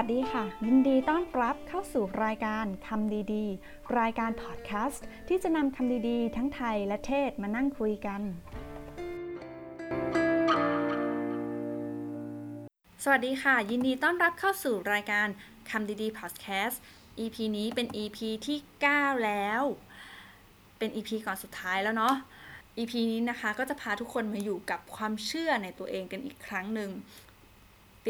วัสดีค่ะยินดีต้อนรับเข้าสู่รายการคำดีๆรายการพอดแคสต์ที่จะนำคำดีๆทั้งไทยและเทศมานั่งคุยกันสวัสดีค่ะยินดีต้อนรับเข้าสู่รายการคำดีๆพอดแคสต์ EP นี้เป็น EP ที่9แล้วเป็น EP ก่อนสุดท้ายแล้วเนาะ EP นี้นะคะก็จะพาทุกคนมาอยู่กับความเชื่อในตัวเองกันอีกครั้งหนึ่ง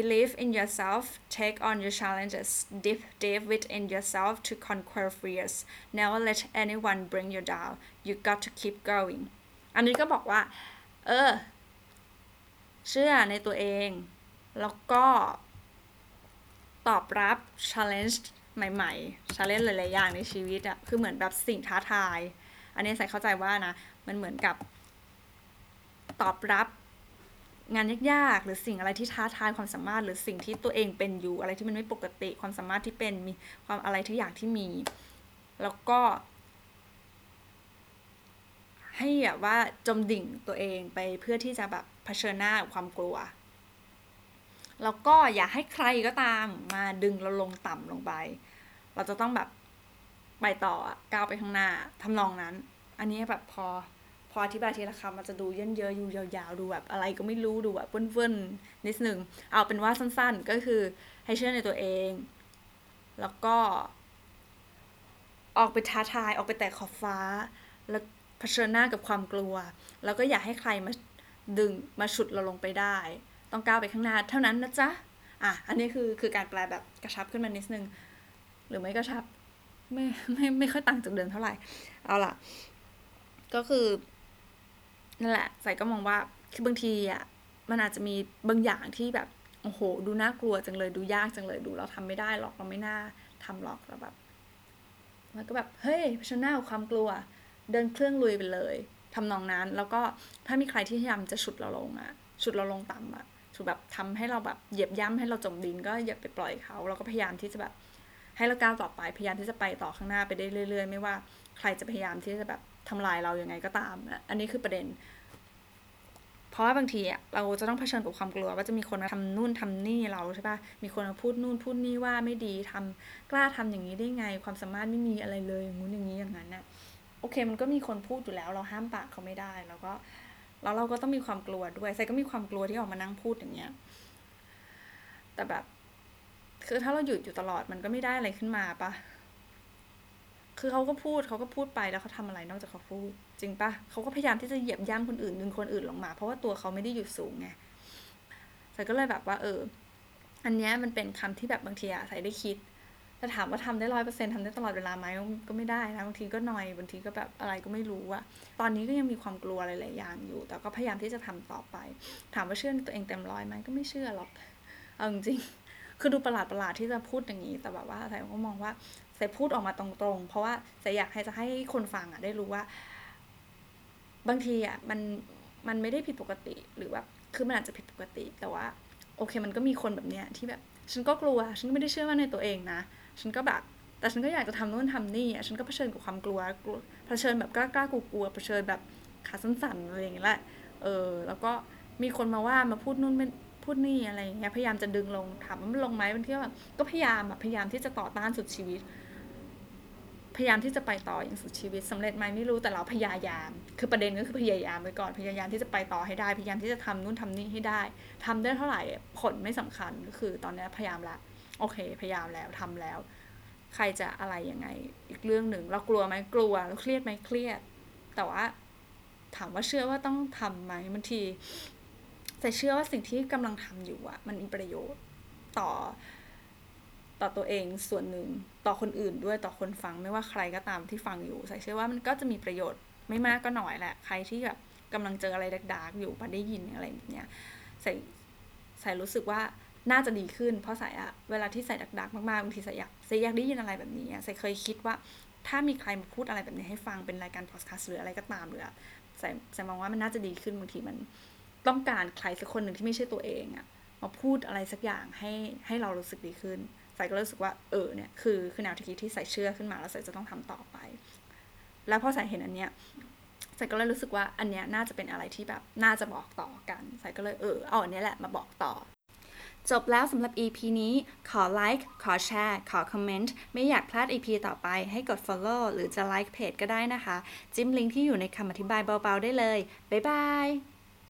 Believe in yourself, take on your challenges, deep dive within yourself to conquer fears. Never let anyone bring you down. You got to keep going. อันนี้ก็บอกว่าเชื่อในตัวเองแล้วก็ตอบรับ challenge ใหม่ๆ challenge หลายๆอย่างในชีวิตอะคือเหมือนแบบสิ่งท้าทายอันนี้ใส่เข้าใจว่านะมันเหมือนกับตอบรับงานยากๆหรือสิ่งอะไรที่ท้าทายความสามารถหรือสิ่งที่ตัวเองเป็นอยู่อะไรที่มันไม่ปกติความสามารถที่เป็นมีความอะไรทุกอย่างที่มีแล้วก็ให้แบบว่าจมดิ่งตัวเองไปเพื่อที่จะแบบเผชิญหน้าความกลัวแล้วก็อย่าให้ใครก็ตามมาดึงเราลงต่ำลงไปเราจะต้องแบบไปต่อก้าวไปข้างหน้าทำนองนั้นอันนี้แบบพออธิบายทีละคำมันจะดูเยินเยอะอยู่ยาวๆดูแบบอะไรก็ไม่รู้ดูแบบเว่นๆนิดนึงเอาเป็นว่าสั้นๆก็คือให้เชื่อในตัวเองแล้วก็ออกไปท้าทายออกไปแตะขอบฟ้าแล้วเผชิญหน้ากับความกลัวแล้วก็อย่าให้ใครมาดึงมาฉุดเราลงไปได้ต้องก้าวไปข้างหน้าเท่านั้นนะจ๊ะอันนี้คือการแปลแบบกระชับขึ้นมานิดนึงหรือไม่กระชับไม่ค่อยต่างจากเดิมเท่าไหร่เอาล่ะก็คือนั่นแหละใส่ก็มองว่าคือบางทีมันอาจจะมีบางอย่างที่แบบโอ้โหดูน่ากลัวจังเลยดูยากจังเลยดูเราทำไม่ได้หรอกเราไม่น่าทำหรอกเราแบบมันก็แบบเฮ้ยเผชิญหน้าความกลัวเดินเครื่องลุยไปเลยทำนองนั้นแล้วก็ถ้ามีใครที่พยายามจะฉุดเราลงต่ำฉุดแบบทำให้เราแบบเหยียบย่ำให้เราจมดินก็อย่าไปปล่อยเขาเราก็พยายามที่จะแบบให้เราก้าวต่อไปพยายามที่จะไปต่อข้างหน้าไปได้เรื่อยๆไม่ว่าใครจะพยายามที่จะแบบทำลายเรายังไงก็ตามอันนี้คือประเด็นเพราะว่าบางทีเราจะต้องเผชิญกับความกลัวว่าจะมีคนมาทำนู่นทำนี่เราใช่ป่ะมีคนมาพูดนู่นพูดนี่ว่าไม่ดีกล้าทำอย่างนี้ได้ไงความสามารถไม่มีอะไรเลยอย่างนู้นอย่างนี้อย่างนั้นน่ะโอเคมันก็มีคนพูดอยู่แล้วเราห้ามปากเขาไม่ได้แล้วเราก็ต้องมีความกลัวด้วยใส่ก็มีความกลัวที่ออกมานั่งพูดอย่างเงี้ยแต่แบบคือถ้าเราหยุดอยู่ตลอดมันก็ไม่ได้อะไรขึ้นมาป่ะคือเขาก็พูดไปแล้วเขาทำอะไรนอกจากเขาพูดจริงป่ะเขาก็พยายามที่จะเหยียบย่ำคนอื่นดึงคนอื่นลงมาเพราะว่าตัวเขาไม่ได้อยู่สูงไงใส่ก็เลยแบบว่าอันเนี้ยมันเป็นคำที่แบบบางทีใส่ได้คิดแต่ถามว่าทำได้ 100% ทำได้ตลอดเวลาไหมก็ไม่ได้นะบางทีก็หน่อยบางทีก็แบบอะไรก็ไม่รู้ตอนนี้ก็ยังมีความกลัวหลายๆอย่างอยู่แต่ก็พยายามที่จะทำต่อไปถามว่าเชื่อตัวเองเต็มร้อยไหมก็ไม่เชื่อหรอกเอาจริงคือดูประหลาดที่จะพูดอย่างนี้แต่แบบว่าใส่ก็มองว่าใส่พูดออกมาตรงๆเพราะว่าใส่อยากให้จะให้คนฟังได้รู้ว่าบางทีมันไม่ได้ผิดปกติหรือว่าคือมันอาจจะผิดปกติแต่ว่าโอเคมันก็มีคนแบบเนี้ยที่แบบฉันก็กลัวฉันก็ไม่ได้เชื่อมั่นในตัวเองนะฉันก็แบบแต่ฉันก็อยากจะทำโน่นทำนี่ฉันก็เผชิญกับความกลัวเผชิญแบบกล้ากลัวกลัวเผชิญแบบขาสั่นๆอะไรอย่างเงี้ยแหละแล้วก็มีคนมาว่ามาพูดนู่นพูดนี่อะไรอย่างเงี้ยพยายามจะดึงลงถามว่ามันลงไหมบางทีแบบก็พยายามที่จะต่อต้านสุดชีวิตพยายามที่จะไปต่ออย่างสุดชีวิตสำเร็จไหมไม่รู้แต่เราพยายามคือประเด็นก็คือพยายามไปก่อนพยายามที่จะไปต่อให้ได้พยายามที่จะทำนู่นทำนี่ให้ได้ทำได้เท่าไหร่ผลไม่สำคัญก็คือตอนนี้พยายามละโอเคพยายามแล้วทำแล้วใครจะอะไรยังไงอีกเรื่องหนึ่งเรากลัวไหมกลัวเราเครียดไหมเครียดแต่ว่าถามว่าเชื่อว่าต้องทำไหมบางทีแต่เชื่อว่าสิ่งที่กำลังทำอยู่มันมีประโยชน์ต่อตัวเองส่วนหนึ่งต่อคนอื่นด้วยต่อคนฟังไม่ว่าใครก็ตามที่ฟังอยู่ใส่เชื่อว่ามันก็จะมีประโยชน์ไม่มากก็น้อยแหละใครที่แบบกำลังเจออะไรดาร์กๆอยู่พอได้ยินอะไรแบบเนี้ยใส่รู้สึกว่าน่าจะดีขึ้นเพราะใส่เวลาที่ใส่ดาร์กๆมากๆบางทีใส่อยากได้ยินอะไรแบบนี้ใส่เคยคิดว่าถ้ามีใครมาพูดอะไรแบบนี้ให้ฟังเป็นรายการพอดแคสต์หรืออะไรก็ตามเลยใส่มองว่ามันน่าจะดีขึ้นบางทีมันต้องการใครสักคนหนึ่งที่ไม่ใช่ตัวเองมาพูดอะไรสักอย่างให้เรารู้สึกดีขึ้นใส่ก็รู้สึกว่าเนี่ยคือแนวคิดที่ใส่เชื่อขึ้นมาแล้วใส่จะต้องทำต่อไปแล้วพอใส่เห็นอันเนี้ยใส่ก็เลยรู้สึกว่าอันเนี้ยน่าจะเป็นอะไรที่แบบน่าจะบอกต่อกันใส่ก็เลยเอาอันนี้แหละมาบอกต่อจ จบแล้วสำหรับ EP นี้ขอไลค์ขอแชร์ขอคอมเมนต์ไม่อยากพลาด EP ต่อไปให้กด follow หรือจะไลค์เพจก็ได้นะคะจิ้มลิงก์ที่อยู่ในคำอธิบายเบาๆได้เลยบ๊ายบาย